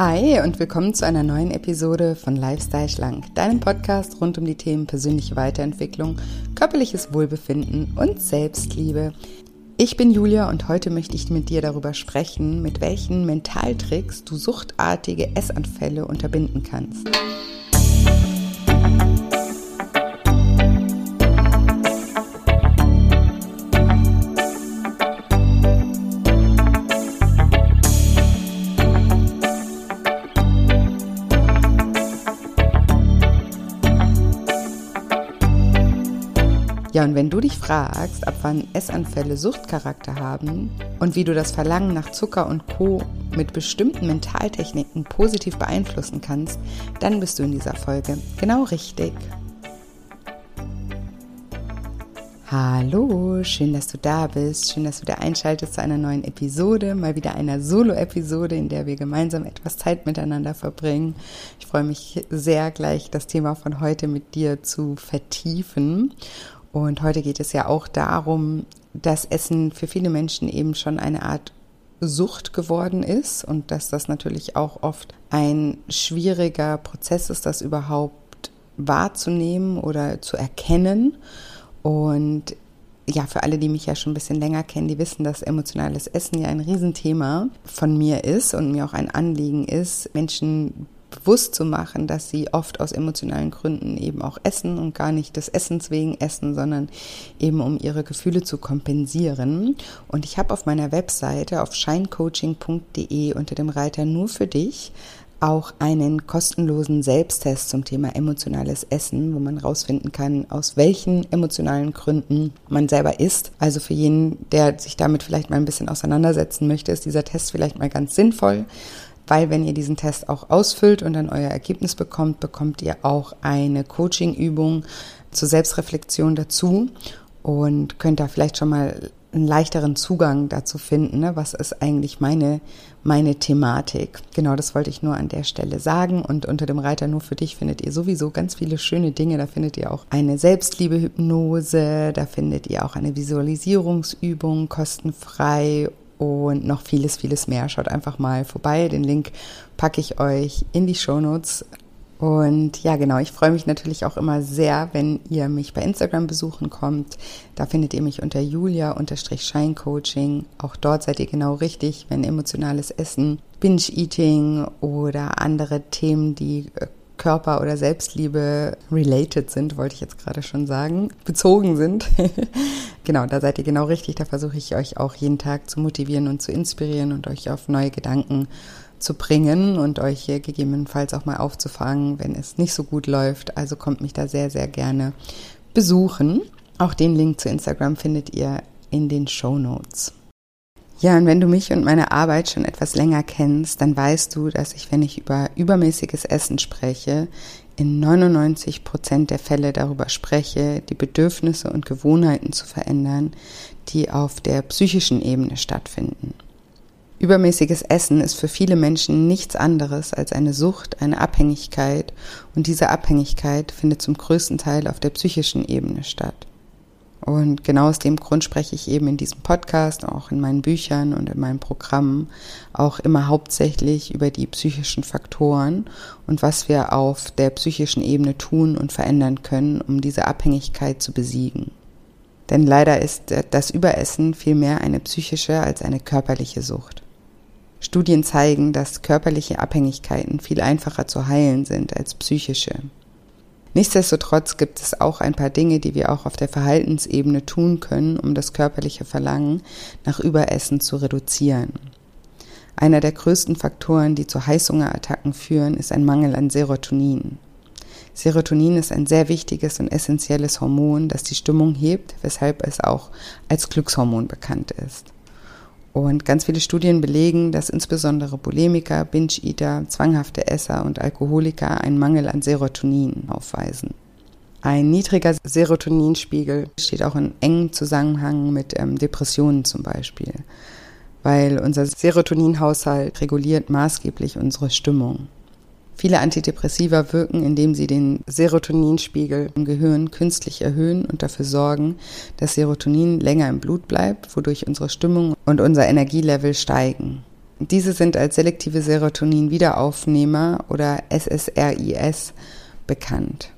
Hi und willkommen zu einer neuen Episode von Lifestyle Schlank, deinem Podcast rund um die Themen persönliche Weiterentwicklung, körperliches Wohlbefinden und Selbstliebe. Ich bin Julia und heute möchte ich mit dir darüber sprechen, mit welchen Mentaltricks du suchtartige Essanfälle unterbinden kannst. Ja, und wenn du dich fragst, ab wann Essanfälle Suchtcharakter haben und wie du das Verlangen nach Zucker und Co. mit bestimmten Mentaltechniken positiv beeinflussen kannst, dann bist du in dieser Folge genau richtig. Hallo, schön, dass du da bist, schön, dass du wieder einschaltest zu einer neuen Episode, mal wieder einer Solo-Episode, in der wir gemeinsam etwas Zeit miteinander verbringen. Ich freue mich sehr, gleich das Thema von heute mit dir zu vertiefen. Und heute geht es ja auch darum, dass Essen für viele Menschen eben schon eine Art Sucht geworden ist und dass das natürlich auch oft ein schwieriger Prozess ist, das überhaupt wahrzunehmen oder zu erkennen. Und ja, für alle, die mich ja schon ein bisschen länger kennen, die wissen, dass emotionales Essen ja ein Riesenthema von mir ist und mir auch ein Anliegen ist, Menschen bewusst zu machen, dass sie oft aus emotionalen Gründen eben auch essen und gar nicht des Essens wegen essen, sondern eben um ihre Gefühle zu kompensieren. Und ich habe auf meiner Webseite auf shinecoaching.de unter dem Reiter nur für dich auch einen kostenlosen Selbsttest zum Thema emotionales Essen, wo man rausfinden kann, aus welchen emotionalen Gründen man selber isst. Also für jeden, der sich damit vielleicht mal ein bisschen auseinandersetzen möchte, ist dieser Test vielleicht mal ganz sinnvoll. Weil wenn ihr diesen Test auch ausfüllt und dann euer Ergebnis bekommt, bekommt ihr auch eine Coaching-Übung zur Selbstreflexion dazu und könnt da vielleicht schon mal einen leichteren Zugang dazu finden, ne? Was ist eigentlich meine Thematik. Genau, das wollte ich nur an der Stelle sagen. Und unter dem Reiter nur für dich findet ihr sowieso ganz viele schöne Dinge. Da findet ihr auch eine Selbstliebe-Hypnose, da findet ihr auch eine Visualisierungsübung, kostenfrei und noch vieles, vieles mehr. Schaut einfach mal vorbei. Den Link packe ich euch in die Shownotes. Und ja, genau, ich freue mich natürlich auch immer sehr, wenn ihr mich bei Instagram besuchen kommt. Da findet ihr mich unter julia-shinecoaching. Auch dort seid ihr genau richtig, wenn emotionales Essen, Binge-Eating oder andere Themen, die Körper oder Selbstliebe related sind, wollte ich jetzt gerade schon sagen, bezogen sind. Genau, da seid ihr genau richtig. Da versuche ich euch auch jeden Tag zu motivieren und zu inspirieren und euch auf neue Gedanken zu bringen und euch hier gegebenenfalls auch mal aufzufangen, wenn es nicht so gut läuft. Also kommt mich da sehr, sehr gerne besuchen. Auch den Link zu Instagram findet ihr in den Shownotes. Ja, und wenn du mich und meine Arbeit schon etwas länger kennst, dann weißt du, dass ich, wenn ich über übermäßiges Essen spreche, in 99% der Fälle darüber spreche, die Bedürfnisse und Gewohnheiten zu verändern, die auf der psychischen Ebene stattfinden. Übermäßiges Essen ist für viele Menschen nichts anderes als eine Sucht, eine Abhängigkeit, und diese Abhängigkeit findet zum größten Teil auf der psychischen Ebene statt. Und genau aus dem Grund spreche ich eben in diesem Podcast, auch in meinen Büchern und in meinen Programmen auch immer hauptsächlich über die psychischen Faktoren und was wir auf der psychischen Ebene tun und verändern können, um diese Abhängigkeit zu besiegen. Denn leider ist das Überessen vielmehr eine psychische als eine körperliche Sucht. Studien zeigen, dass körperliche Abhängigkeiten viel einfacher zu heilen sind als psychische. Nichtsdestotrotz gibt es auch ein paar Dinge, die wir auch auf der Verhaltensebene tun können, um das körperliche Verlangen nach Überessen zu reduzieren. Einer der größten Faktoren, die zu Heißhungerattacken führen, ist ein Mangel an Serotonin. Serotonin ist ein sehr wichtiges und essentielles Hormon, das die Stimmung hebt, weshalb es auch als Glückshormon bekannt ist. Und ganz viele Studien belegen, dass insbesondere Bulimiker, Binge-Eater, zwanghafte Esser und Alkoholiker einen Mangel an Serotonin aufweisen. Ein niedriger Serotoninspiegel steht auch in engem Zusammenhang mit Depressionen zum Beispiel, weil unser Serotoninhaushalt reguliert maßgeblich unsere Stimmung. Viele Antidepressiva wirken, indem sie den Serotoninspiegel im Gehirn künstlich erhöhen und dafür sorgen, dass Serotonin länger im Blut bleibt, wodurch unsere Stimmung und unser Energielevel steigen. Diese sind als selektive Serotonin-Wiederaufnehmer oder SSRIs bekannt.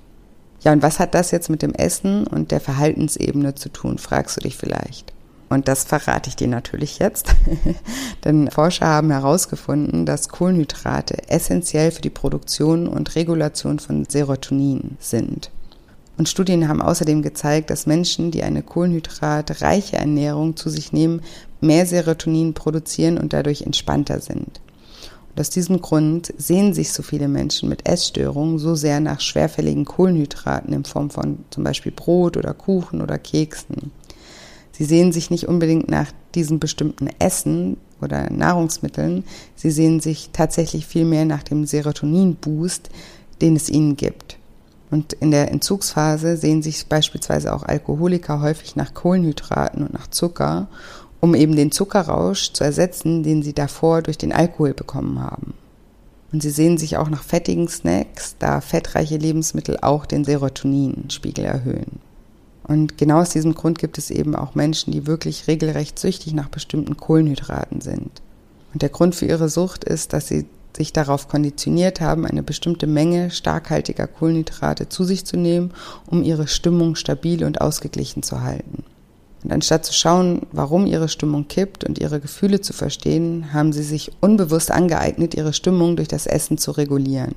Ja, und was hat das jetzt mit dem Essen und der Verhaltensebene zu tun, fragst du dich vielleicht. Und das verrate ich dir natürlich jetzt, denn Forscher haben herausgefunden, dass Kohlenhydrate essentiell für die Produktion und Regulation von Serotonin sind. Und Studien haben außerdem gezeigt, dass Menschen, die eine kohlenhydratreiche Ernährung zu sich nehmen, mehr Serotonin produzieren und dadurch entspannter sind. Und aus diesem Grund sehnen sich so viele Menschen mit Essstörungen so sehr nach schwerfälligen Kohlenhydraten in Form von zum Beispiel Brot oder Kuchen oder Keksen. Sie sehnen sich nicht unbedingt nach diesen bestimmten Essen oder Nahrungsmitteln, sie sehnen sich tatsächlich viel mehr nach dem Serotonin-Boost, den es ihnen gibt. Und in der Entzugsphase sehnen sich beispielsweise auch Alkoholiker häufig nach Kohlenhydraten und nach Zucker, um eben den Zuckerrausch zu ersetzen, den sie davor durch den Alkohol bekommen haben. Und sie sehnen sich auch nach fettigen Snacks, da fettreiche Lebensmittel auch den Serotoninspiegel erhöhen. Und genau aus diesem Grund gibt es eben auch Menschen, die wirklich regelrecht süchtig nach bestimmten Kohlenhydraten sind. Und der Grund für ihre Sucht ist, dass sie sich darauf konditioniert haben, eine bestimmte Menge starkhaltiger Kohlenhydrate zu sich zu nehmen, um ihre Stimmung stabil und ausgeglichen zu halten. Und anstatt zu schauen, warum ihre Stimmung kippt und ihre Gefühle zu verstehen, haben sie sich unbewusst angeeignet, ihre Stimmung durch das Essen zu regulieren.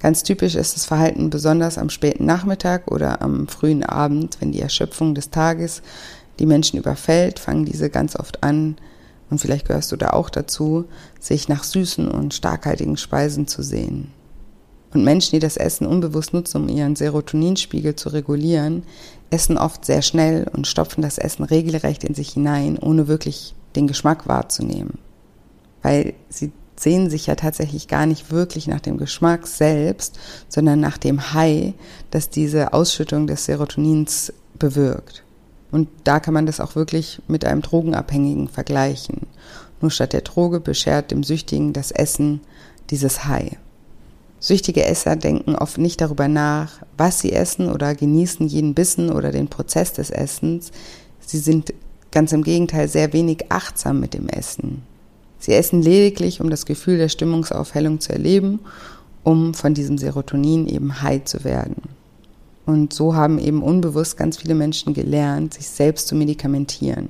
Ganz typisch ist das Verhalten besonders am späten Nachmittag oder am frühen Abend, wenn die Erschöpfung des Tages die Menschen überfällt, fangen diese ganz oft an, und vielleicht gehörst du da auch dazu, sich nach süßen und starkhaltigen Speisen zu sehnen. Und Menschen, die das Essen unbewusst nutzen, um ihren Serotoninspiegel zu regulieren, essen oft sehr schnell und stopfen das Essen regelrecht in sich hinein, ohne wirklich den Geschmack wahrzunehmen. Weil sie sehnen sich ja tatsächlich gar nicht wirklich nach dem Geschmack selbst, sondern nach dem High, das diese Ausschüttung des Serotonins bewirkt. Und da kann man das auch wirklich mit einem Drogenabhängigen vergleichen. Nur statt der Droge beschert dem Süchtigen das Essen dieses High. Süchtige Esser denken oft nicht darüber nach, was sie essen oder genießen jeden Bissen oder den Prozess des Essens. Sie sind ganz im Gegenteil sehr wenig achtsam mit dem Essen. Sie essen lediglich, um das Gefühl der Stimmungsaufhellung zu erleben, um von diesem Serotonin eben high zu werden. Und so haben eben unbewusst ganz viele Menschen gelernt, sich selbst zu medikamentieren.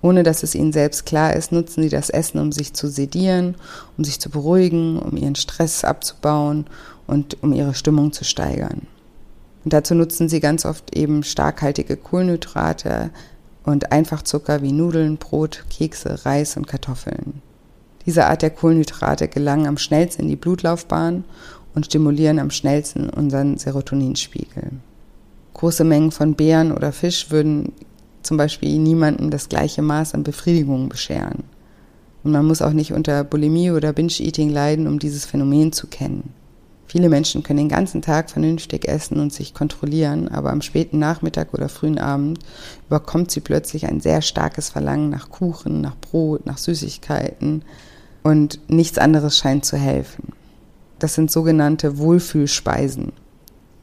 Ohne dass es ihnen selbst klar ist, nutzen sie das Essen, um sich zu sedieren, um sich zu beruhigen, um ihren Stress abzubauen und um ihre Stimmung zu steigern. Und dazu nutzen sie ganz oft eben starkhaltige Kohlenhydrate und Einfachzucker wie Nudeln, Brot, Kekse, Reis und Kartoffeln. Diese Art der Kohlenhydrate gelangen am schnellsten in die Blutlaufbahn und stimulieren am schnellsten unseren Serotoninspiegel. Große Mengen von Beeren oder Fisch würden zum Beispiel niemandem das gleiche Maß an Befriedigung bescheren. Und man muss auch nicht unter Bulimie oder Binge-Eating leiden, um dieses Phänomen zu kennen. Viele Menschen können den ganzen Tag vernünftig essen und sich kontrollieren, aber am späten Nachmittag oder frühen Abend überkommt sie plötzlich ein sehr starkes Verlangen nach Kuchen, nach Brot, nach Süßigkeiten und nichts anderes scheint zu helfen. Das sind sogenannte Wohlfühlspeisen.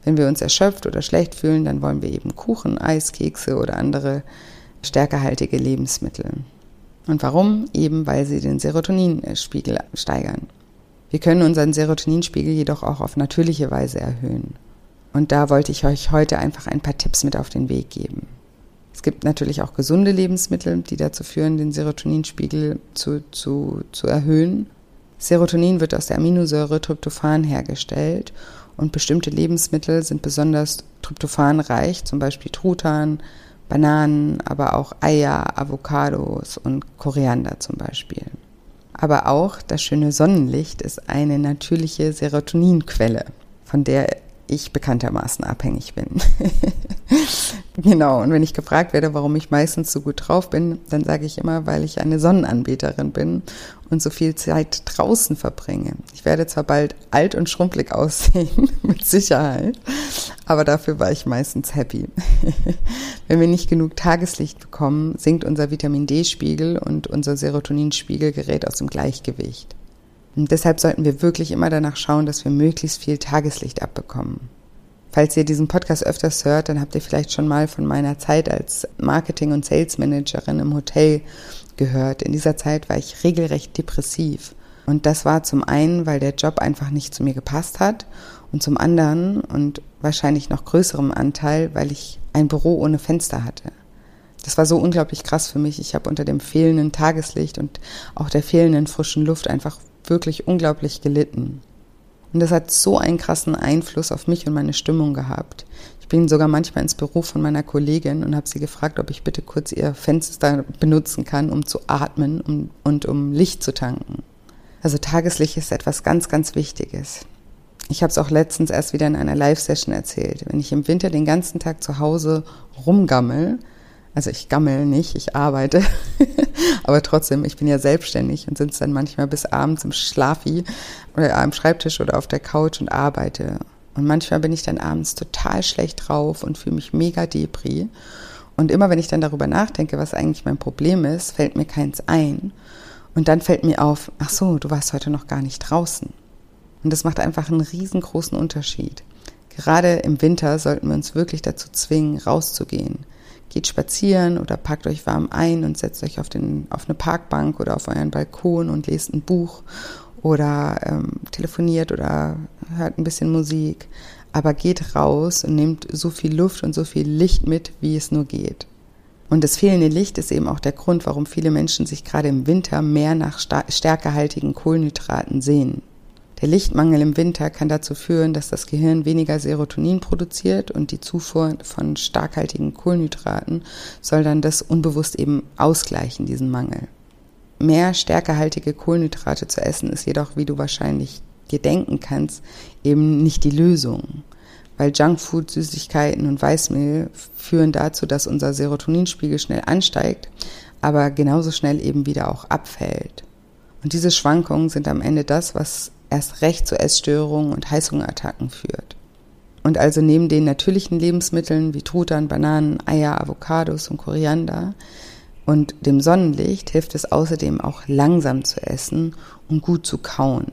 Wenn wir uns erschöpft oder schlecht fühlen, dann wollen wir eben Kuchen, Eis, Kekse oder andere stärkehaltige Lebensmittel. Und warum? Eben, weil sie den Serotoninspiegel steigern. Wir können unseren Serotoninspiegel jedoch auch auf natürliche Weise erhöhen. Und da wollte ich euch heute einfach ein paar Tipps mit auf den Weg geben. Es gibt natürlich auch gesunde Lebensmittel, die dazu führen, den Serotoninspiegel zu erhöhen. Serotonin wird aus der Aminosäure Tryptophan hergestellt und bestimmte Lebensmittel sind besonders tryptophanreich, zum Beispiel Truthahn, Bananen, aber auch Eier, Avocados und Koriander zum Beispiel. Aber auch das schöne Sonnenlicht ist eine natürliche Serotoninquelle, von der ich bekanntermaßen abhängig bin. Genau, und wenn ich gefragt werde, warum ich meistens so gut drauf bin, dann sage ich immer, weil ich eine Sonnenanbeterin bin und so viel Zeit draußen verbringe. Ich werde zwar bald alt und schrumpelig aussehen, mit Sicherheit, aber dafür war ich meistens happy. Wenn wir nicht genug Tageslicht bekommen, sinkt unser Vitamin-D-Spiegel und unser Serotoninspiegel gerät aus dem Gleichgewicht. Und deshalb sollten wir wirklich immer danach schauen, dass wir möglichst viel Tageslicht abbekommen. Falls ihr diesen Podcast öfters hört, dann habt ihr vielleicht schon mal von meiner Zeit als Marketing- und Sales-Managerin im Hotel gehört. In dieser Zeit war ich regelrecht depressiv. Und das war zum einen, weil der Job einfach nicht zu mir gepasst hat und zum anderen und wahrscheinlich noch größerem Anteil, weil ich ein Büro ohne Fenster hatte. Das war so unglaublich krass für mich. Ich habe unter dem fehlenden Tageslicht und auch der fehlenden frischen Luft einfach wirklich unglaublich gelitten. Und das hat so einen krassen Einfluss auf mich und meine Stimmung gehabt. Ich bin sogar manchmal ins Büro von meiner Kollegin und habe sie gefragt, ob ich bitte kurz ihr Fenster benutzen kann, um zu atmen und um Licht zu tanken. Also Tageslicht ist etwas ganz, ganz Wichtiges. Ich habe es auch letztens erst wieder in einer Live-Session erzählt. Wenn ich im Winter den ganzen Tag zu Hause rumgammel, also ich gammel nicht, ich arbeite, aber trotzdem, ich bin ja selbstständig und sitze dann manchmal bis abends im Schlafi oder am Schreibtisch oder auf der Couch und arbeite. Und manchmal bin ich dann abends total schlecht drauf und fühle mich mega depri. Und immer wenn ich dann darüber nachdenke, was eigentlich mein Problem ist, fällt mir keins ein. Und dann fällt mir auf, ach so, du warst heute noch gar nicht draußen. Und das macht einfach einen riesengroßen Unterschied. Gerade im Winter sollten wir uns wirklich dazu zwingen, rauszugehen. Geht spazieren oder packt euch warm ein und setzt euch auf eine Parkbank oder auf euren Balkon und lest ein Buch oder telefoniert oder hört ein bisschen Musik. Aber geht raus und nehmt so viel Luft und so viel Licht mit, wie es nur geht. Und das fehlende Licht ist eben auch der Grund, warum viele Menschen sich gerade im Winter mehr nach stärkehaltigen Kohlenhydraten sehnen. Der Lichtmangel im Winter kann dazu führen, dass das Gehirn weniger Serotonin produziert und die Zufuhr von starkhaltigen Kohlenhydraten soll dann das unbewusst eben ausgleichen, diesen Mangel. Mehr stärkehaltige Kohlenhydrate zu essen ist jedoch, wie du wahrscheinlich dir denken kannst, eben nicht die Lösung. Weil Junkfood, Süßigkeiten und Weißmehl führen dazu, dass unser Serotoninspiegel schnell ansteigt, aber genauso schnell eben wieder auch abfällt. Und diese Schwankungen sind am Ende das, was erst recht zu Essstörungen und Heißhungerattacken führt. Und also neben den natürlichen Lebensmitteln wie Truthahn, Bananen, Eier, Avocados und Koriander und dem Sonnenlicht hilft es außerdem auch langsam zu essen und gut zu kauen.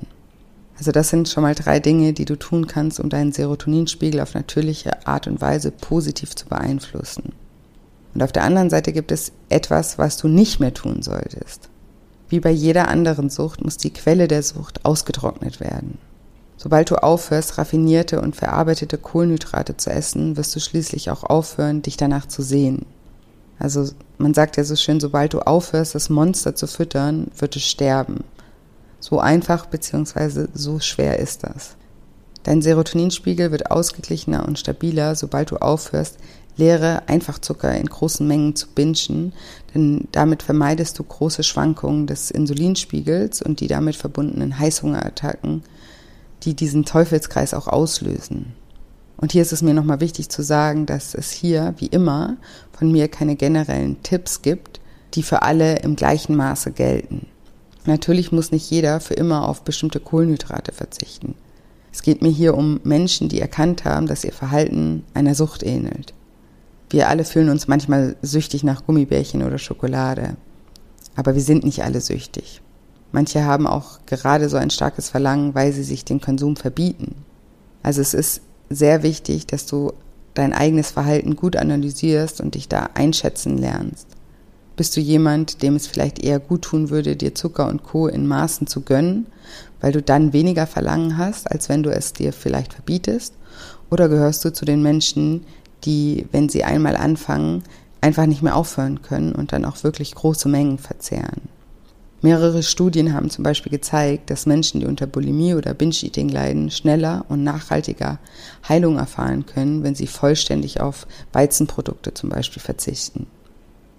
Also das sind schon mal 3 Dinge, die du tun kannst, um deinen Serotoninspiegel auf natürliche Art und Weise positiv zu beeinflussen. Und auf der anderen Seite gibt es etwas, was du nicht mehr tun solltest. Wie bei jeder anderen Sucht muss die Quelle der Sucht ausgetrocknet werden. Sobald du aufhörst, raffinierte und verarbeitete Kohlenhydrate zu essen, wirst du schließlich auch aufhören, dich danach zu sehnen. Also man sagt ja so schön, sobald du aufhörst, das Monster zu füttern, wird es sterben. So einfach bzw. so schwer ist das. Dein Serotoninspiegel wird ausgeglichener und stabiler, sobald du aufhörst, leere Einfachzucker in großen Mengen zu bingen, denn damit vermeidest du große Schwankungen des Insulinspiegels und die damit verbundenen Heißhungerattacken, die diesen Teufelskreis auch auslösen. Und hier ist es mir nochmal wichtig zu sagen, dass es hier, wie immer, von mir keine generellen Tipps gibt, die für alle im gleichen Maße gelten. Natürlich muss nicht jeder für immer auf bestimmte Kohlenhydrate verzichten. Es geht mir hier um Menschen, die erkannt haben, dass ihr Verhalten einer Sucht ähnelt. Wir alle fühlen uns manchmal süchtig nach Gummibärchen oder Schokolade. Aber wir sind nicht alle süchtig. Manche haben auch gerade so ein starkes Verlangen, weil sie sich den Konsum verbieten. Also es ist sehr wichtig, dass du dein eigenes Verhalten gut analysierst und dich da einschätzen lernst. Bist du jemand, dem es vielleicht eher gut tun würde, dir Zucker und Co. in Maßen zu gönnen, weil du dann weniger Verlangen hast, als wenn du es dir vielleicht verbietest? Oder gehörst du zu den Menschen, die, wenn sie einmal anfangen, einfach nicht mehr aufhören können und dann auch wirklich große Mengen verzehren? Mehrere Studien haben zum Beispiel gezeigt, dass Menschen, die unter Bulimie oder Binge-Eating leiden, schneller und nachhaltiger Heilung erfahren können, wenn sie vollständig auf Weizenprodukte zum Beispiel verzichten.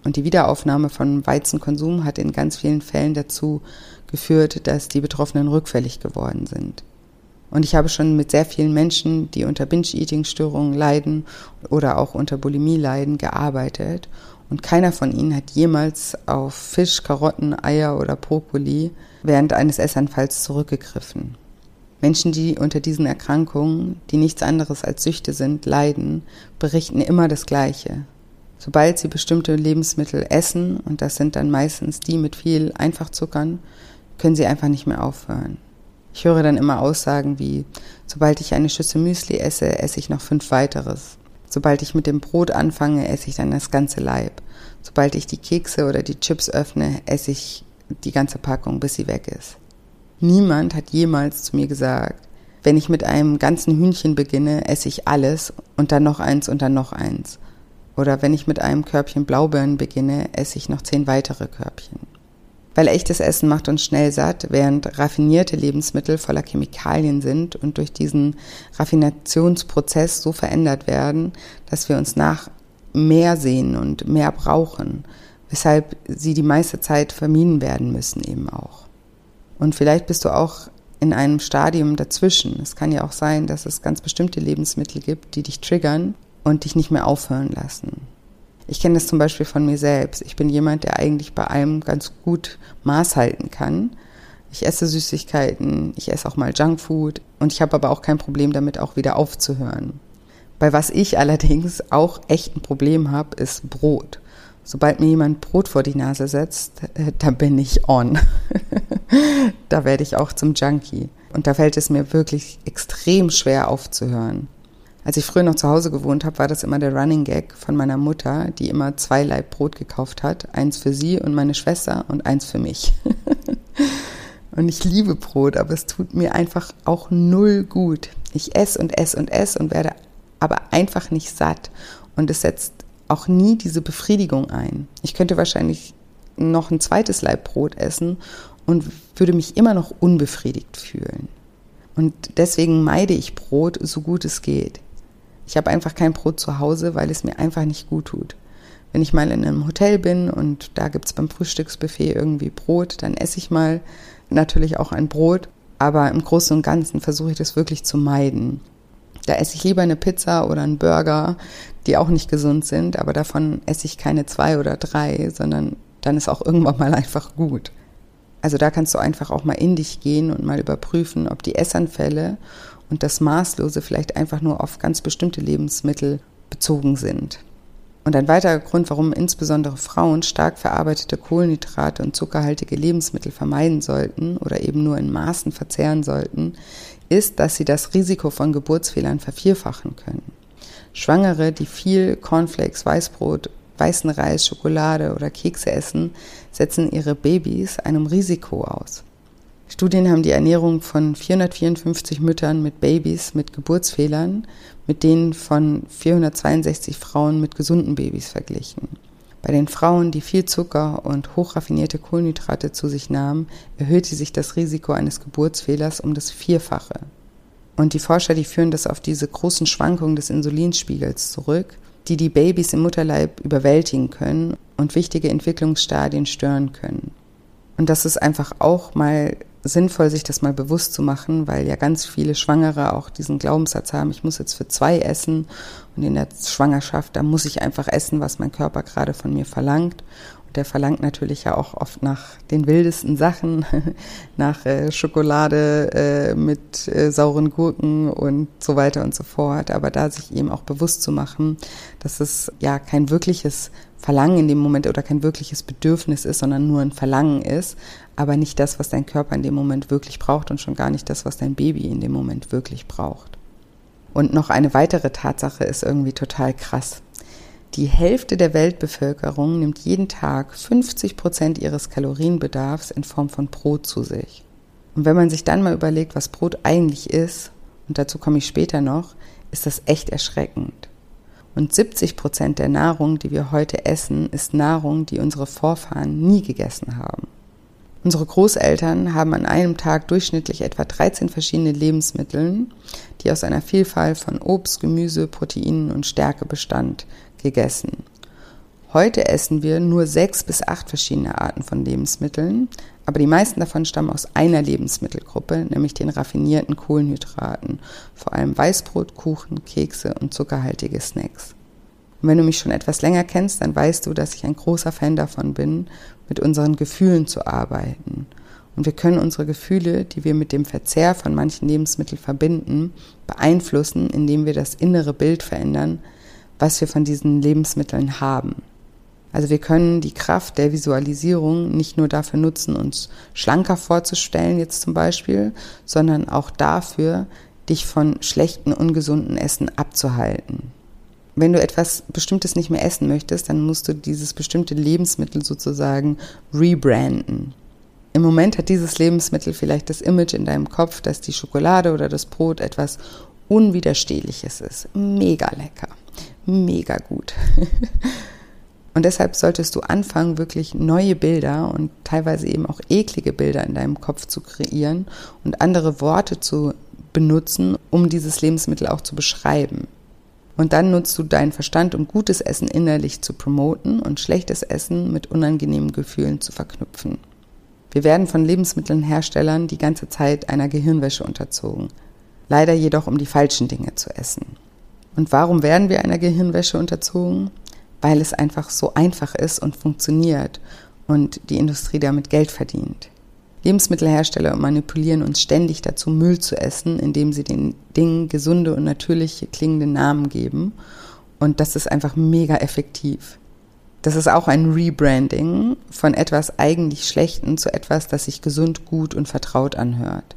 Und die Wiederaufnahme von Weizenkonsum hat in ganz vielen Fällen dazu geführt, dass die Betroffenen rückfällig geworden sind. Und ich habe schon mit sehr vielen Menschen, die unter Binge-Eating-Störungen leiden oder auch unter Bulimie leiden, gearbeitet. Und keiner von ihnen hat jemals auf Fisch, Karotten, Eier oder Brokkoli während eines Essanfalls zurückgegriffen. Menschen, die unter diesen Erkrankungen, die nichts anderes als Süchte sind, leiden, berichten immer das Gleiche. Sobald sie bestimmte Lebensmittel essen, und das sind dann meistens die mit viel Einfachzuckern, können sie einfach nicht mehr aufhören. Ich höre dann immer Aussagen wie, sobald ich eine Schüssel Müsli esse, esse ich noch 5 weiteres. Sobald ich mit dem Brot anfange, esse ich dann das ganze Laib. Sobald ich die Kekse oder die Chips öffne, esse ich die ganze Packung, bis sie weg ist. Niemand hat jemals zu mir gesagt, wenn ich mit einem ganzen Hühnchen beginne, esse ich alles und dann noch eins und dann noch eins. Oder wenn ich mit einem Körbchen Blaubeeren beginne, esse ich noch 10 weitere Körbchen. Weil echtes Essen macht uns schnell satt, während raffinierte Lebensmittel voller Chemikalien sind und durch diesen Raffinationsprozess so verändert werden, dass wir uns nach mehr sehnen und mehr brauchen, weshalb sie die meiste Zeit vermieden werden müssen eben auch. Und vielleicht bist du auch in einem Stadium dazwischen. Es kann ja auch sein, dass es ganz bestimmte Lebensmittel gibt, die dich triggern und dich nicht mehr aufhören lassen. Ich kenne das zum Beispiel von mir selbst. Ich bin jemand, der eigentlich bei allem ganz gut Maß halten kann. Ich esse Süßigkeiten, ich esse auch mal Junkfood und ich habe aber auch kein Problem damit, auch wieder aufzuhören. Bei was ich allerdings auch echt ein Problem habe, ist Brot. Sobald mir jemand Brot vor die Nase setzt, da bin ich on. Da werde ich auch zum Junkie. Und da fällt es mir wirklich extrem schwer aufzuhören. Als ich früher noch zu Hause gewohnt habe, war das immer der Running Gag von meiner Mutter, die immer 2 Laib Brot gekauft hat. Eins für sie und meine Schwester und eins für mich. Und ich liebe Brot, aber es tut mir einfach auch null gut. Ich esse und esse und esse und werde aber einfach nicht satt. Und es setzt auch nie diese Befriedigung ein. Ich könnte wahrscheinlich noch ein 2. Laib Brot essen und würde mich immer noch unbefriedigt fühlen. Und deswegen meide ich Brot, so gut es geht. Ich habe einfach kein Brot zu Hause, weil es mir einfach nicht gut tut. Wenn ich mal in einem Hotel bin und da gibt es beim Frühstücksbuffet irgendwie Brot, dann esse ich mal natürlich auch ein Brot. Aber im Großen und Ganzen versuche ich das wirklich zu meiden. Da esse ich lieber eine Pizza oder einen Burger, die auch nicht gesund sind, aber davon esse ich keine 2 oder 3, sondern dann ist auch irgendwann mal einfach gut. Also da kannst du einfach auch mal in dich gehen und mal überprüfen, ob die Essanfälle und das Maßlose vielleicht einfach nur auf ganz bestimmte Lebensmittel bezogen sind. Und ein weiterer Grund, warum insbesondere Frauen stark verarbeitete Kohlenhydrate und zuckerhaltige Lebensmittel vermeiden sollten oder eben nur in Maßen verzehren sollten, ist, dass sie das Risiko von Geburtsfehlern vervierfachen können. Schwangere, die viel Cornflakes, Weißbrot, weißen Reis, Schokolade oder Kekse essen, setzen ihre Babys einem Risiko aus. Studien haben die Ernährung von 454 Müttern mit Babys mit Geburtsfehlern mit denen von 462 Frauen mit gesunden Babys verglichen. Bei den Frauen, die viel Zucker und hochraffinierte Kohlenhydrate zu sich nahmen, erhöhte sich das Risiko eines Geburtsfehlers um das 4-fache. Und die Forscher, die führen das auf diese großen Schwankungen des Insulinspiegels zurück, die die Babys im Mutterleib überwältigen können und wichtige Entwicklungsstadien stören können. Und das ist einfach auch mal sinnvoll, sich das mal bewusst zu machen, weil ja ganz viele Schwangere auch diesen Glaubenssatz haben, ich muss jetzt für 2 essen und in der Schwangerschaft, da muss ich einfach essen, was mein Körper gerade von mir verlangt. Und der verlangt natürlich ja auch oft nach den wildesten Sachen, nach Schokolade mit sauren Gurken und so weiter und so fort. Aber da sich eben auch bewusst zu machen, dass es ja kein wirkliches Verlangen in dem Moment oder kein wirkliches Bedürfnis ist, sondern nur ein Verlangen ist, aber nicht das, was dein Körper in dem Moment wirklich braucht und schon gar nicht das, was dein Baby in dem Moment wirklich braucht. Und noch eine weitere Tatsache ist irgendwie total krass. Die Hälfte der Weltbevölkerung nimmt jeden Tag 50% ihres Kalorienbedarfs in Form von Brot zu sich. Und wenn man sich dann mal überlegt, was Brot eigentlich ist, und dazu komme ich später noch, ist das echt erschreckend. Und 70% der Nahrung, die wir heute essen, ist Nahrung, die unsere Vorfahren nie gegessen haben. Unsere Großeltern haben an einem Tag durchschnittlich etwa 13 verschiedene Lebensmittel, die aus einer Vielfalt von Obst, Gemüse, Proteinen und Stärke bestand, gegessen. Heute essen wir nur 6 bis 8 verschiedene Arten von Lebensmitteln, aber die meisten davon stammen aus einer Lebensmittelgruppe, nämlich den raffinierten Kohlenhydraten, vor allem Weißbrot, Kuchen, Kekse und zuckerhaltige Snacks. Und wenn du mich schon etwas länger kennst, dann weißt du, dass ich ein großer Fan davon bin, mit unseren Gefühlen zu arbeiten. Und wir können unsere Gefühle, die wir mit dem Verzehr von manchen Lebensmitteln verbinden, beeinflussen, indem wir das innere Bild verändern, was wir von diesen Lebensmitteln haben. Also wir können die Kraft der Visualisierung nicht nur dafür nutzen, uns schlanker vorzustellen jetzt zum Beispiel, sondern auch dafür, dich von schlechten, ungesunden Essen abzuhalten. wenn du etwas Bestimmtes nicht mehr essen möchtest, dann musst du dieses bestimmte Lebensmittel sozusagen rebranden. Im Moment hat dieses Lebensmittel vielleicht das Image in deinem Kopf, dass die Schokolade oder das Brot etwas Unwiderstehliches ist. Mega lecker, mega gut. Und deshalb solltest du anfangen, wirklich neue Bilder und teilweise eben auch eklige Bilder in deinem Kopf zu kreieren und andere Worte zu benutzen, um dieses Lebensmittel auch zu beschreiben. Und dann nutzt du deinen Verstand, um gutes Essen innerlich zu promoten und schlechtes Essen mit unangenehmen Gefühlen zu verknüpfen. Wir werden von Lebensmittelherstellern die ganze Zeit einer Gehirnwäsche unterzogen. Leider jedoch, um die falschen Dinge zu essen. Und warum werden wir einer Gehirnwäsche unterzogen? Weil es einfach so einfach ist und funktioniert und die Industrie damit Geld verdient. Lebensmittelhersteller manipulieren uns ständig dazu, Müll zu essen, indem sie den Dingen gesunde und natürliche klingende Namen geben. Und das ist einfach mega effektiv. Das ist auch ein Rebranding von etwas eigentlich Schlechtem zu etwas, das sich gesund, gut und vertraut anhört.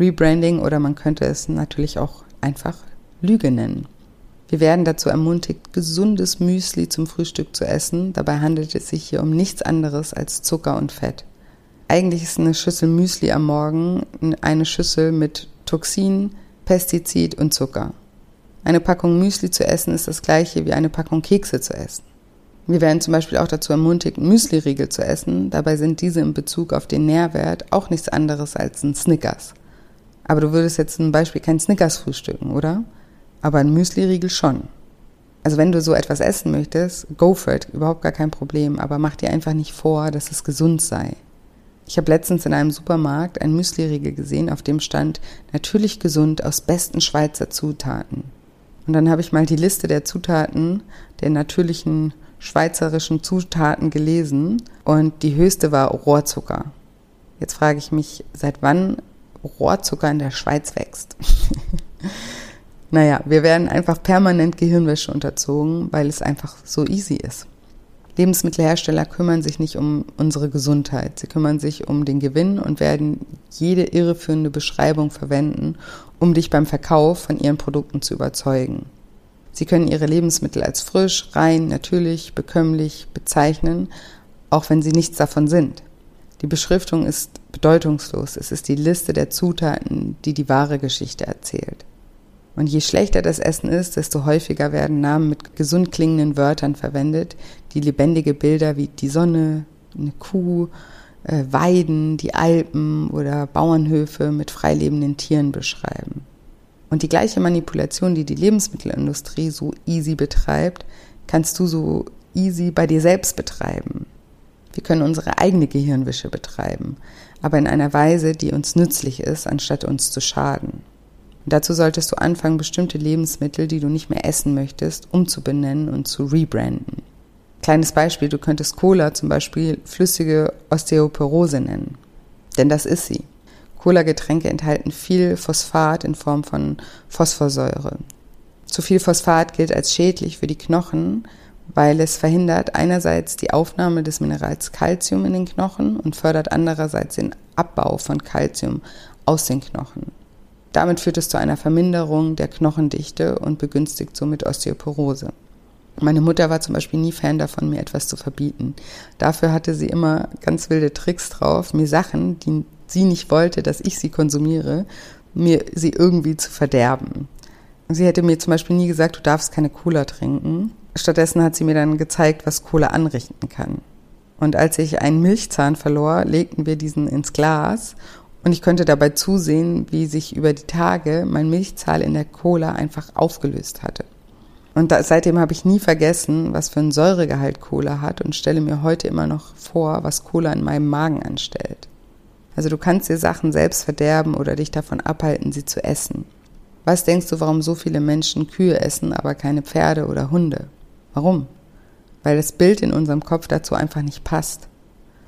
Rebranding, oder man könnte es natürlich auch einfach Lüge nennen. Wir werden dazu ermutigt, gesundes Müsli zum Frühstück zu essen. Dabei handelt es sich hier um nichts anderes als Zucker und Fett. Eigentlich ist eine Schüssel Müsli am Morgen eine Schüssel mit Toxin, Pestizid und Zucker. Eine Packung Müsli zu essen ist das gleiche wie eine Packung Kekse zu essen. Wir werden zum Beispiel auch dazu ermutigt, Müsli-Riegel zu essen. Dabei sind diese in Bezug auf den Nährwert auch nichts anderes als ein Snickers. Aber du würdest jetzt zum Beispiel keinen Snickers frühstücken, oder? Aber ein Müsli-Riegel schon. Also wenn du so etwas essen möchtest, go for it, überhaupt gar kein Problem. Aber mach dir einfach nicht vor, dass es gesund sei. Ich habe letztens in einem Supermarkt einen Müsli-Riegel gesehen, auf dem stand, natürlich gesund, aus besten Schweizer Zutaten. Und dann habe ich mal die Liste der Zutaten, der natürlichen schweizerischen Zutaten gelesen, und die höchste war Rohrzucker. Jetzt frage ich mich, seit wann Rohrzucker in der Schweiz wächst. Naja, wir werden einfach permanent Gehirnwäsche unterzogen, weil es einfach so easy ist. Lebensmittelhersteller kümmern sich nicht um unsere Gesundheit, sie kümmern sich um den Gewinn und werden jede irreführende Beschreibung verwenden, um dich beim Verkauf von ihren Produkten zu überzeugen. Sie können ihre Lebensmittel als frisch, rein, natürlich, bekömmlich bezeichnen, auch wenn sie nichts davon sind. Die Beschriftung ist bedeutungslos. Es ist die Liste der Zutaten, die die wahre Geschichte erzählt. Und je schlechter das Essen ist, desto häufiger werden Namen mit gesund klingenden Wörtern verwendet, die lebendige Bilder wie die Sonne, eine Kuh, Weiden, die Alpen oder Bauernhöfe mit freilebenden Tieren beschreiben. Und die gleiche Manipulation, die die Lebensmittelindustrie so easy betreibt, kannst du so easy bei dir selbst betreiben. Wir können unsere eigene Gehirnwäsche betreiben, aber in einer Weise, die uns nützlich ist, anstatt uns zu schaden. Und dazu solltest du anfangen, bestimmte Lebensmittel, die du nicht mehr essen möchtest, umzubenennen und zu rebranden. Kleines Beispiel, du könntest Cola zum Beispiel flüssige Osteoporose nennen, denn das ist sie. Cola-Getränke enthalten viel Phosphat in Form von Phosphorsäure. Zu viel Phosphat gilt als schädlich für die Knochen, weil es verhindert einerseits die Aufnahme des Minerals Calcium in den Knochen und fördert andererseits den Abbau von Calcium aus den Knochen. Damit führt es zu einer Verminderung der Knochendichte und begünstigt somit Osteoporose. Meine Mutter war zum Beispiel nie Fan davon, mir etwas zu verbieten. Dafür hatte sie immer ganz wilde Tricks drauf, mir Sachen, die sie nicht wollte, dass ich sie konsumiere, mir sie irgendwie zu verderben. Sie hätte mir zum Beispiel nie gesagt, du darfst keine Cola trinken. Stattdessen hat sie mir dann gezeigt, was Cola anrichten kann. Und als ich einen Milchzahn verlor, legten wir diesen ins Glas und ich konnte dabei zusehen, wie sich über die Tage mein Milchzahn in der Cola einfach aufgelöst hatte. Und seitdem habe ich nie vergessen, was für einen Säuregehalt Cola hat und stelle mir heute immer noch vor, was Cola in meinem Magen anstellt. Also du kannst dir Sachen selbst verderben oder dich davon abhalten, sie zu essen. Was denkst du, warum so viele Menschen Kühe essen, aber keine Pferde oder Hunde? Warum? Weil das Bild in unserem Kopf dazu einfach nicht passt.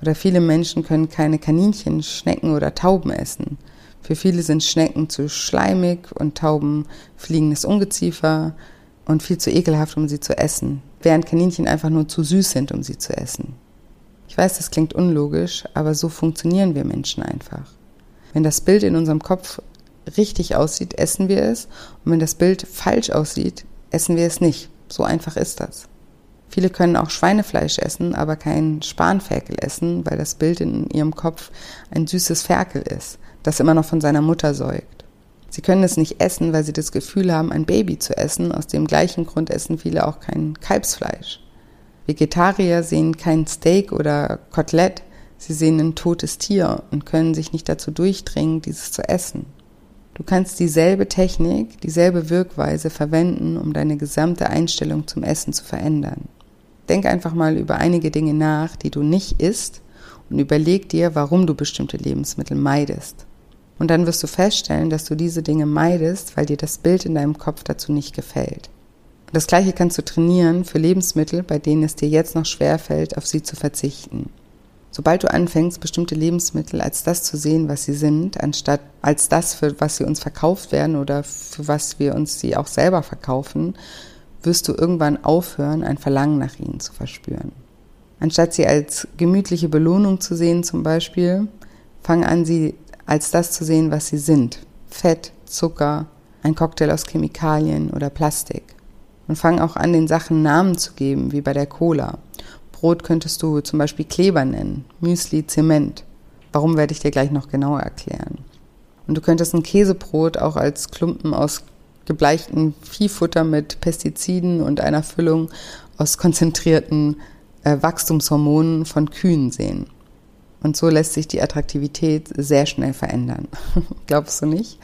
Oder viele Menschen können keine Kaninchen, Schnecken oder Tauben essen. Für viele sind Schnecken zu schleimig und Tauben fliegendes Ungeziefer und viel zu ekelhaft, um sie zu essen, während Kaninchen einfach nur zu süß sind, um sie zu essen. Ich weiß, das klingt unlogisch, aber so funktionieren wir Menschen einfach. Wenn das Bild in unserem Kopf richtig aussieht, essen wir es. Und wenn das Bild falsch aussieht, essen wir es nicht. So einfach ist das. Viele können auch Schweinefleisch essen, aber kein Spanferkel essen, weil das Bild in ihrem Kopf ein süßes Ferkel ist, das immer noch von seiner Mutter säugt. Sie können es nicht essen, weil sie das Gefühl haben, ein Baby zu essen. Aus dem gleichen Grund essen viele auch kein Kalbsfleisch. Vegetarier sehen kein Steak oder Kotelett, sie sehen ein totes Tier und können sich nicht dazu durchdringen, dieses zu essen. Du kannst dieselbe Technik, dieselbe Wirkweise verwenden, um deine gesamte Einstellung zum Essen zu verändern. Denk einfach mal über einige Dinge nach, die du nicht isst, und überleg dir, warum du bestimmte Lebensmittel meidest. Und dann wirst du feststellen, dass du diese Dinge meidest, weil dir das Bild in deinem Kopf dazu nicht gefällt. Und das Gleiche kannst du trainieren für Lebensmittel, bei denen es dir jetzt noch schwerfällt, auf sie zu verzichten. Sobald du anfängst, bestimmte Lebensmittel als das zu sehen, was sie sind, anstatt als das, für was sie uns verkauft werden oder für was wir uns sie auch selber verkaufen, wirst du irgendwann aufhören, ein Verlangen nach ihnen zu verspüren. Anstatt sie als gemütliche Belohnung zu sehen zum Beispiel, fang an, sie als das zu sehen, was sie sind. Fett, Zucker, ein Cocktail aus Chemikalien oder Plastik. Und fang auch an, den Sachen Namen zu geben, wie bei der Cola. Brot könntest du zum Beispiel Kleber nennen, Müsli, Zement. Warum, werde ich dir gleich noch genauer erklären. Und du könntest ein Käsebrot auch als Klumpen aus gebleichten Viehfutter mit Pestiziden und einer Füllung aus konzentrierten Wachstumshormonen von Kühen sehen. Und so lässt sich die Attraktivität sehr schnell verändern. Glaubst du nicht?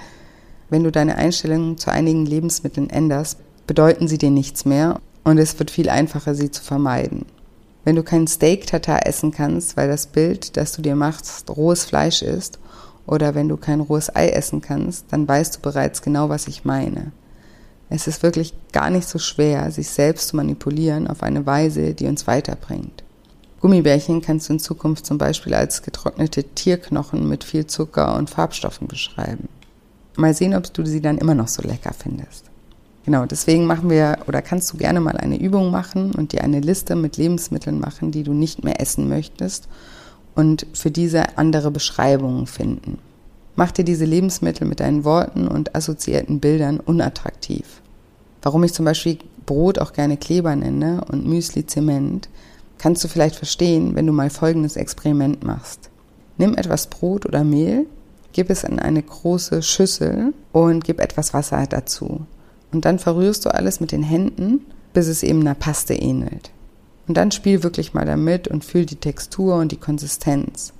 Wenn du deine Einstellung zu einigen Lebensmitteln änderst, bedeuten sie dir nichts mehr und es wird viel einfacher, sie zu vermeiden. Wenn du keinen Steak-Tatar essen kannst, weil das Bild, das du dir machst, rohes Fleisch ist, oder wenn du kein rohes Ei essen kannst, dann weißt du bereits genau, was ich meine. Es ist wirklich gar nicht so schwer, sich selbst zu manipulieren auf eine Weise, die uns weiterbringt. Gummibärchen kannst du in Zukunft zum Beispiel als getrocknete Tierknochen mit viel Zucker und Farbstoffen beschreiben. Mal sehen, ob du sie dann immer noch so lecker findest. Genau, deswegen kannst du gerne mal eine Übung machen und dir eine Liste mit Lebensmitteln machen, die du nicht mehr essen möchtest und für diese andere Beschreibungen finden. Mach dir diese Lebensmittel mit deinen Worten und assoziierten Bildern unattraktiv. Warum ich zum Beispiel Brot auch gerne Kleber nenne und Müsli Zement, kannst du vielleicht verstehen, wenn du mal folgendes Experiment machst. Nimm etwas Brot oder Mehl, gib es in eine große Schüssel und gib etwas Wasser dazu. Und dann verrührst du alles mit den Händen, bis es eben einer Paste ähnelt. Und dann spiel wirklich mal damit und fühl die Textur und die Konsistenz.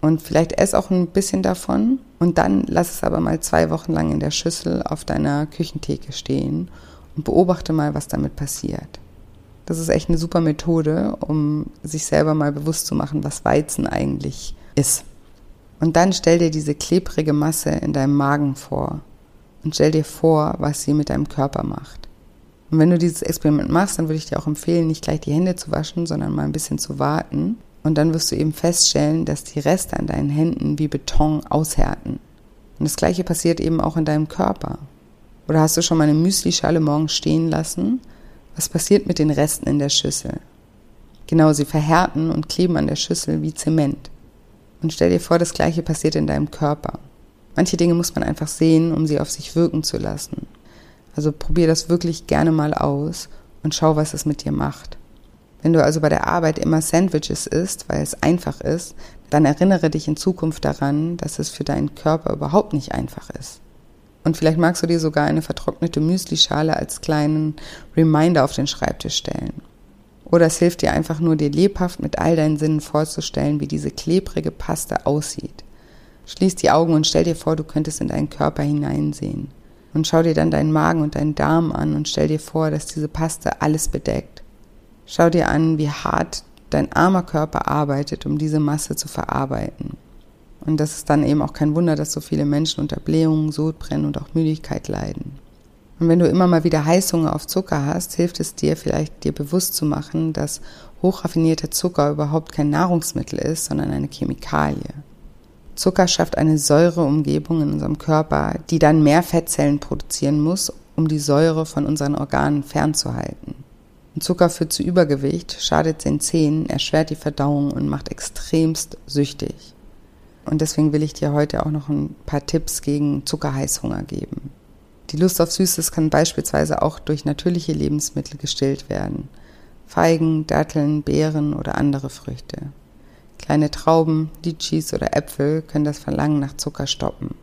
Und vielleicht ess auch ein bisschen davon und dann lass es aber mal 2 Wochen lang in der Schüssel auf deiner Küchentheke stehen und beobachte mal, was damit passiert. Das ist echt eine super Methode, um sich selber mal bewusst zu machen, was Weizen eigentlich ist. Und dann stell dir diese klebrige Masse in deinem Magen vor. Und stell dir vor, was sie mit deinem Körper macht. Und wenn du dieses Experiment machst, dann würde ich dir auch empfehlen, nicht gleich die Hände zu waschen, sondern mal ein bisschen zu warten. Und dann wirst du eben feststellen, dass die Reste an deinen Händen wie Beton aushärten. Und das Gleiche passiert eben auch in deinem Körper. Oder hast du schon mal eine Müslischale morgens stehen lassen? Was passiert mit den Resten in der Schüssel? Genau, sie verhärten und kleben an der Schüssel wie Zement. Und stell dir vor, das Gleiche passiert in deinem Körper. Manche Dinge muss man einfach sehen, um sie auf sich wirken zu lassen. Also probier das wirklich gerne mal aus und schau, was es mit dir macht. Wenn du also bei der Arbeit immer Sandwiches isst, weil es einfach ist, dann erinnere dich in Zukunft daran, dass es für deinen Körper überhaupt nicht einfach ist. Und vielleicht magst du dir sogar eine vertrocknete Müslischale als kleinen Reminder auf den Schreibtisch stellen. Oder es hilft dir einfach nur, dir lebhaft mit all deinen Sinnen vorzustellen, wie diese klebrige Paste aussieht. Schließ die Augen und stell dir vor, du könntest in deinen Körper hineinsehen. Und schau dir dann deinen Magen und deinen Darm an und stell dir vor, dass diese Paste alles bedeckt. Schau dir an, wie hart dein armer Körper arbeitet, um diese Masse zu verarbeiten. Und das ist dann eben auch kein Wunder, dass so viele Menschen unter Blähungen, Sodbrennen und auch Müdigkeit leiden. Und wenn du immer mal wieder Heißhunger auf Zucker hast, hilft es dir vielleicht, dir bewusst zu machen, dass hochraffinierter Zucker überhaupt kein Nahrungsmittel ist, sondern eine Chemikalie. Zucker schafft eine Säureumgebung in unserem Körper, die dann mehr Fettzellen produzieren muss, um die Säure von unseren Organen fernzuhalten. Und Zucker führt zu Übergewicht, schadet den Zähnen, erschwert die Verdauung und macht extremst süchtig. Und deswegen will ich dir heute auch noch ein paar Tipps gegen Zuckerheißhunger geben. Die Lust auf Süßes kann beispielsweise auch durch natürliche Lebensmittel gestillt werden. Feigen, Datteln, Beeren oder andere Früchte. Kleine Trauben, Litschis oder Äpfel können das Verlangen nach Zucker stoppen.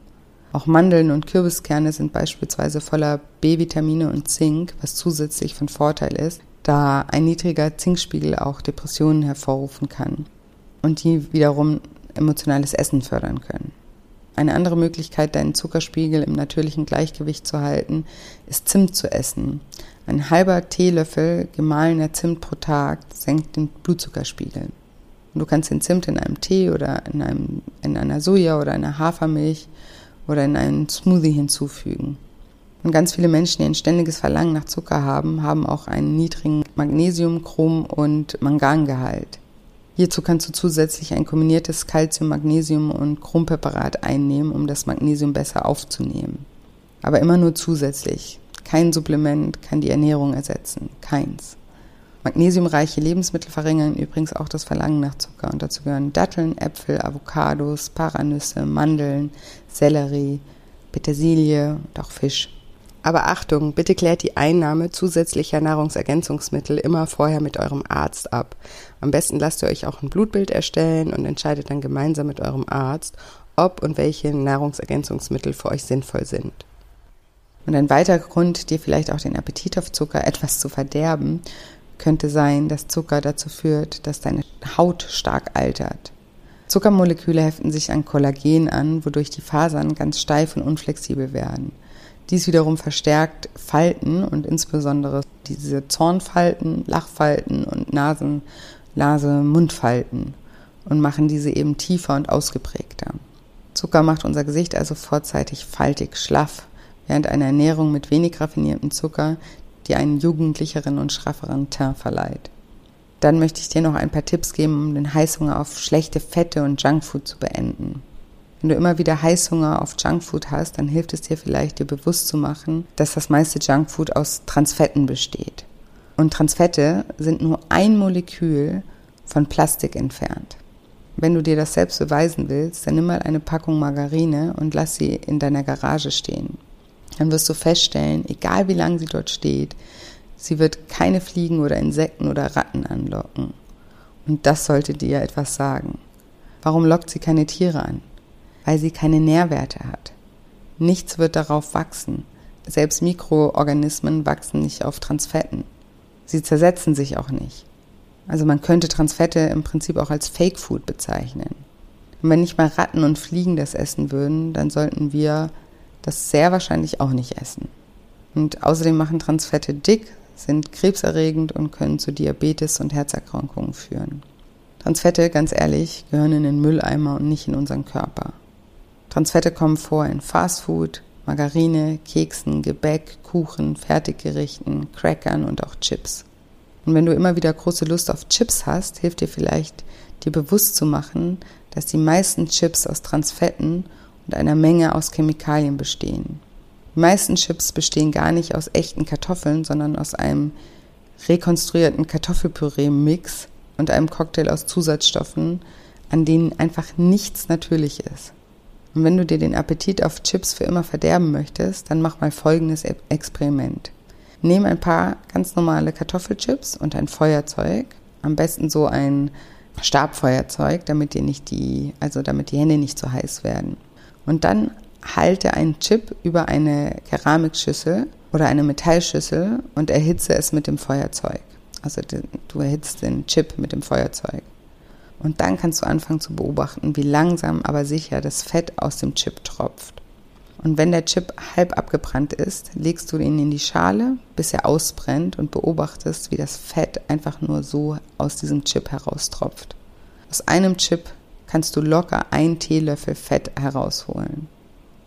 Auch Mandeln und Kürbiskerne sind beispielsweise voller B-Vitamine und Zink, was zusätzlich von Vorteil ist, da ein niedriger Zinkspiegel auch Depressionen hervorrufen kann und die wiederum emotionales Essen fördern können. Eine andere Möglichkeit, deinen Zuckerspiegel im natürlichen Gleichgewicht zu halten, ist Zimt zu essen. Ein halber Teelöffel gemahlener Zimt pro Tag senkt den Blutzuckerspiegel. Und du kannst den Zimt in einem Tee oder in einer Soja oder einer Hafermilch oder in einen Smoothie hinzufügen. Und ganz viele Menschen, die ein ständiges Verlangen nach Zucker haben, haben auch einen niedrigen Magnesium-, Chrom- und Mangangehalt. Hierzu kannst du zusätzlich ein kombiniertes Calcium-, Magnesium- und Chrompräparat einnehmen, um das Magnesium besser aufzunehmen. Aber immer nur zusätzlich. Kein Supplement kann die Ernährung ersetzen. Keins. Magnesiumreiche Lebensmittel verringern übrigens auch das Verlangen nach Zucker. Und dazu gehören Datteln, Äpfel, Avocados, Paranüsse, Mandeln, Sellerie, Petersilie und auch Fisch. Aber Achtung, bitte klärt die Einnahme zusätzlicher Nahrungsergänzungsmittel immer vorher mit eurem Arzt ab. Am besten lasst ihr euch auch ein Blutbild erstellen und entscheidet dann gemeinsam mit eurem Arzt, ob und welche Nahrungsergänzungsmittel für euch sinnvoll sind. Und ein weiterer Grund, dir vielleicht auch den Appetit auf Zucker etwas zu verderben, könnte sein, dass Zucker dazu führt, dass deine Haut stark altert. Zuckermoleküle heften sich an Kollagen an, wodurch die Fasern ganz steif und unflexibel werden. Dies wiederum verstärkt Falten und insbesondere diese Zornfalten, Lachfalten und Nase-Mundfalten und machen diese eben tiefer und ausgeprägter. Zucker macht unser Gesicht also vorzeitig faltig, schlaff, während eine Ernährung mit wenig raffiniertem Zucker die einen jugendlicheren und schrafferen Teint verleiht. Dann möchte ich dir noch ein paar Tipps geben, um den Heißhunger auf schlechte Fette und Junkfood zu beenden. Wenn du immer wieder Heißhunger auf Junkfood hast, dann hilft es dir vielleicht, dir bewusst zu machen, dass das meiste Junkfood aus Transfetten besteht. Und Transfette sind nur ein Molekül von Plastik entfernt. Wenn du dir das selbst beweisen willst, dann nimm mal eine Packung Margarine und lass sie in deiner Garage stehen. Dann wirst du feststellen, egal wie lange sie dort steht, sie wird keine Fliegen oder Insekten oder Ratten anlocken. Und das sollte dir etwas sagen. Warum lockt sie keine Tiere an? Weil sie keine Nährwerte hat. Nichts wird darauf wachsen. Selbst Mikroorganismen wachsen nicht auf Transfetten. Sie zersetzen sich auch nicht. Also man könnte Transfette im Prinzip auch als Fake Food bezeichnen. Und wenn nicht mal Ratten und Fliegen das essen würden, dann sollten wir das sehr wahrscheinlich auch nicht essen. Und außerdem machen Transfette dick, sind krebserregend und können zu Diabetes und Herzerkrankungen führen. Transfette, ganz ehrlich, gehören in den Mülleimer und nicht in unseren Körper. Transfette kommen vor in Fastfood, Margarine, Keksen, Gebäck, Kuchen, Fertiggerichten, Crackern und auch Chips. Und wenn du immer wieder große Lust auf Chips hast, hilft dir vielleicht, dir bewusst zu machen, dass die meisten Chips aus Transfetten und einer Menge aus Chemikalien bestehen. Die meisten Chips bestehen gar nicht aus echten Kartoffeln, sondern aus einem rekonstruierten Kartoffelpüree-Mix und einem Cocktail aus Zusatzstoffen, an denen einfach nichts natürlich ist. Und wenn du dir den Appetit auf Chips für immer verderben möchtest, dann mach mal folgendes Experiment. Nimm ein paar ganz normale Kartoffelchips und ein Feuerzeug, am besten so ein Stabfeuerzeug, damit die Hände nicht so heiß werden. Und dann halte einen Chip über eine Keramikschüssel oder eine Metallschüssel und erhitze es mit dem Feuerzeug. Also du erhitzt den Chip mit dem Feuerzeug. Und dann kannst du anfangen zu beobachten, wie langsam, aber sicher das Fett aus dem Chip tropft. Und wenn der Chip halb abgebrannt ist, legst du ihn in die Schale, bis er ausbrennt und beobachtest, wie das Fett einfach nur so aus diesem Chip heraustropft. Aus einem Chip kannst du locker einen Teelöffel Fett herausholen.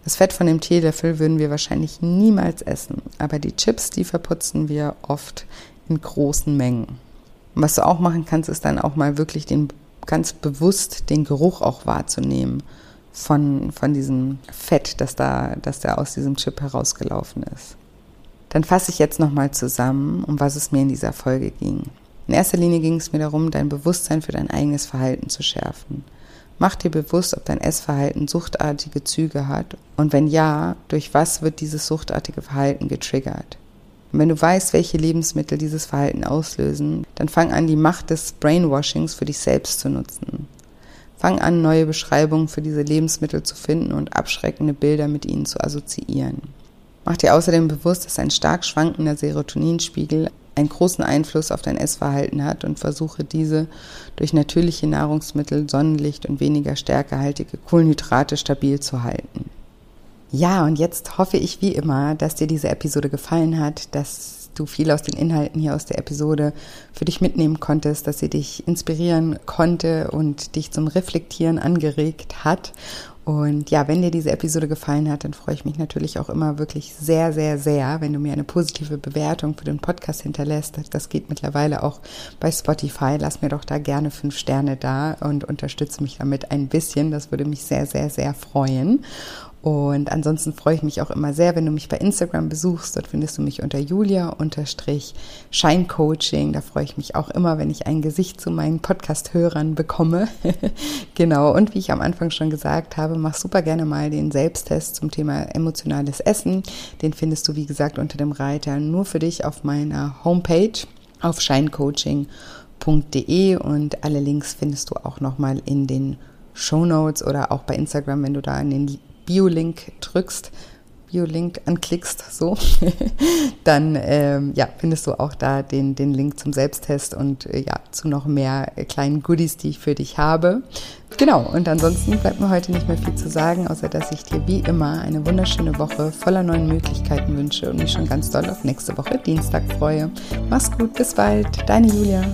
Das Fett von dem Teelöffel würden wir wahrscheinlich niemals essen, aber die Chips, die verputzen wir oft in großen Mengen. Und was du auch machen kannst, ist dann auch mal wirklich ganz bewusst den Geruch auch wahrzunehmen von diesem Fett, das da aus diesem Chip herausgelaufen ist. Dann fasse ich jetzt nochmal zusammen, um was es mir in dieser Folge ging. In erster Linie ging es mir darum, dein Bewusstsein für dein eigenes Verhalten zu schärfen. Mach dir bewusst, ob dein Essverhalten suchtartige Züge hat und wenn ja, durch was wird dieses suchtartige Verhalten getriggert. Und wenn du weißt, welche Lebensmittel dieses Verhalten auslösen, dann fang an, die Macht des Brainwashings für dich selbst zu nutzen. Fang an, neue Beschreibungen für diese Lebensmittel zu finden und abschreckende Bilder mit ihnen zu assoziieren. Mach dir außerdem bewusst, dass ein stark schwankender Serotoninspiegel einen großen Einfluss auf dein Essverhalten hat und versuche diese durch natürliche Nahrungsmittel, Sonnenlicht und weniger stärkehaltige Kohlenhydrate stabil zu halten. Ja, und jetzt hoffe ich wie immer, dass dir diese Episode gefallen hat, dass du viel aus den Inhalten hier aus der Episode für dich mitnehmen konntest, dass sie dich inspirieren konnte und dich zum Reflektieren angeregt hat. Und ja, wenn dir diese Episode gefallen hat, dann freue ich mich natürlich auch immer wirklich sehr, sehr, sehr, wenn du mir eine positive Bewertung für den Podcast hinterlässt. Das geht mittlerweile auch bei Spotify. Lass mir doch da gerne 5 Sterne da und unterstütze mich damit ein bisschen. Das würde mich sehr, sehr, sehr freuen. Und ansonsten freue ich mich auch immer sehr, wenn du mich bei Instagram besuchst. Dort findest du mich unter julia-shinecoaching. Da freue ich mich auch immer, wenn ich ein Gesicht zu meinen Podcast-Hörern bekomme. Genau, und wie ich am Anfang schon gesagt habe, mach super gerne mal den Selbsttest zum Thema emotionales Essen. Den findest du, wie gesagt, unter dem Reiter nur für dich auf meiner Homepage auf shinecoaching.de und alle Links findest du auch nochmal in den Shownotes oder auch bei Instagram, wenn du da in den Bio-Link drückst, Bio-Link anklickst, so, dann findest du auch da den Link zum Selbsttest und zu noch mehr kleinen Goodies, die ich für dich habe. Genau, und ansonsten bleibt mir heute nicht mehr viel zu sagen, außer dass ich dir wie immer eine wunderschöne Woche voller neuen Möglichkeiten wünsche und mich schon ganz doll auf nächste Woche Dienstag freue. Mach's gut, bis bald, deine Julia.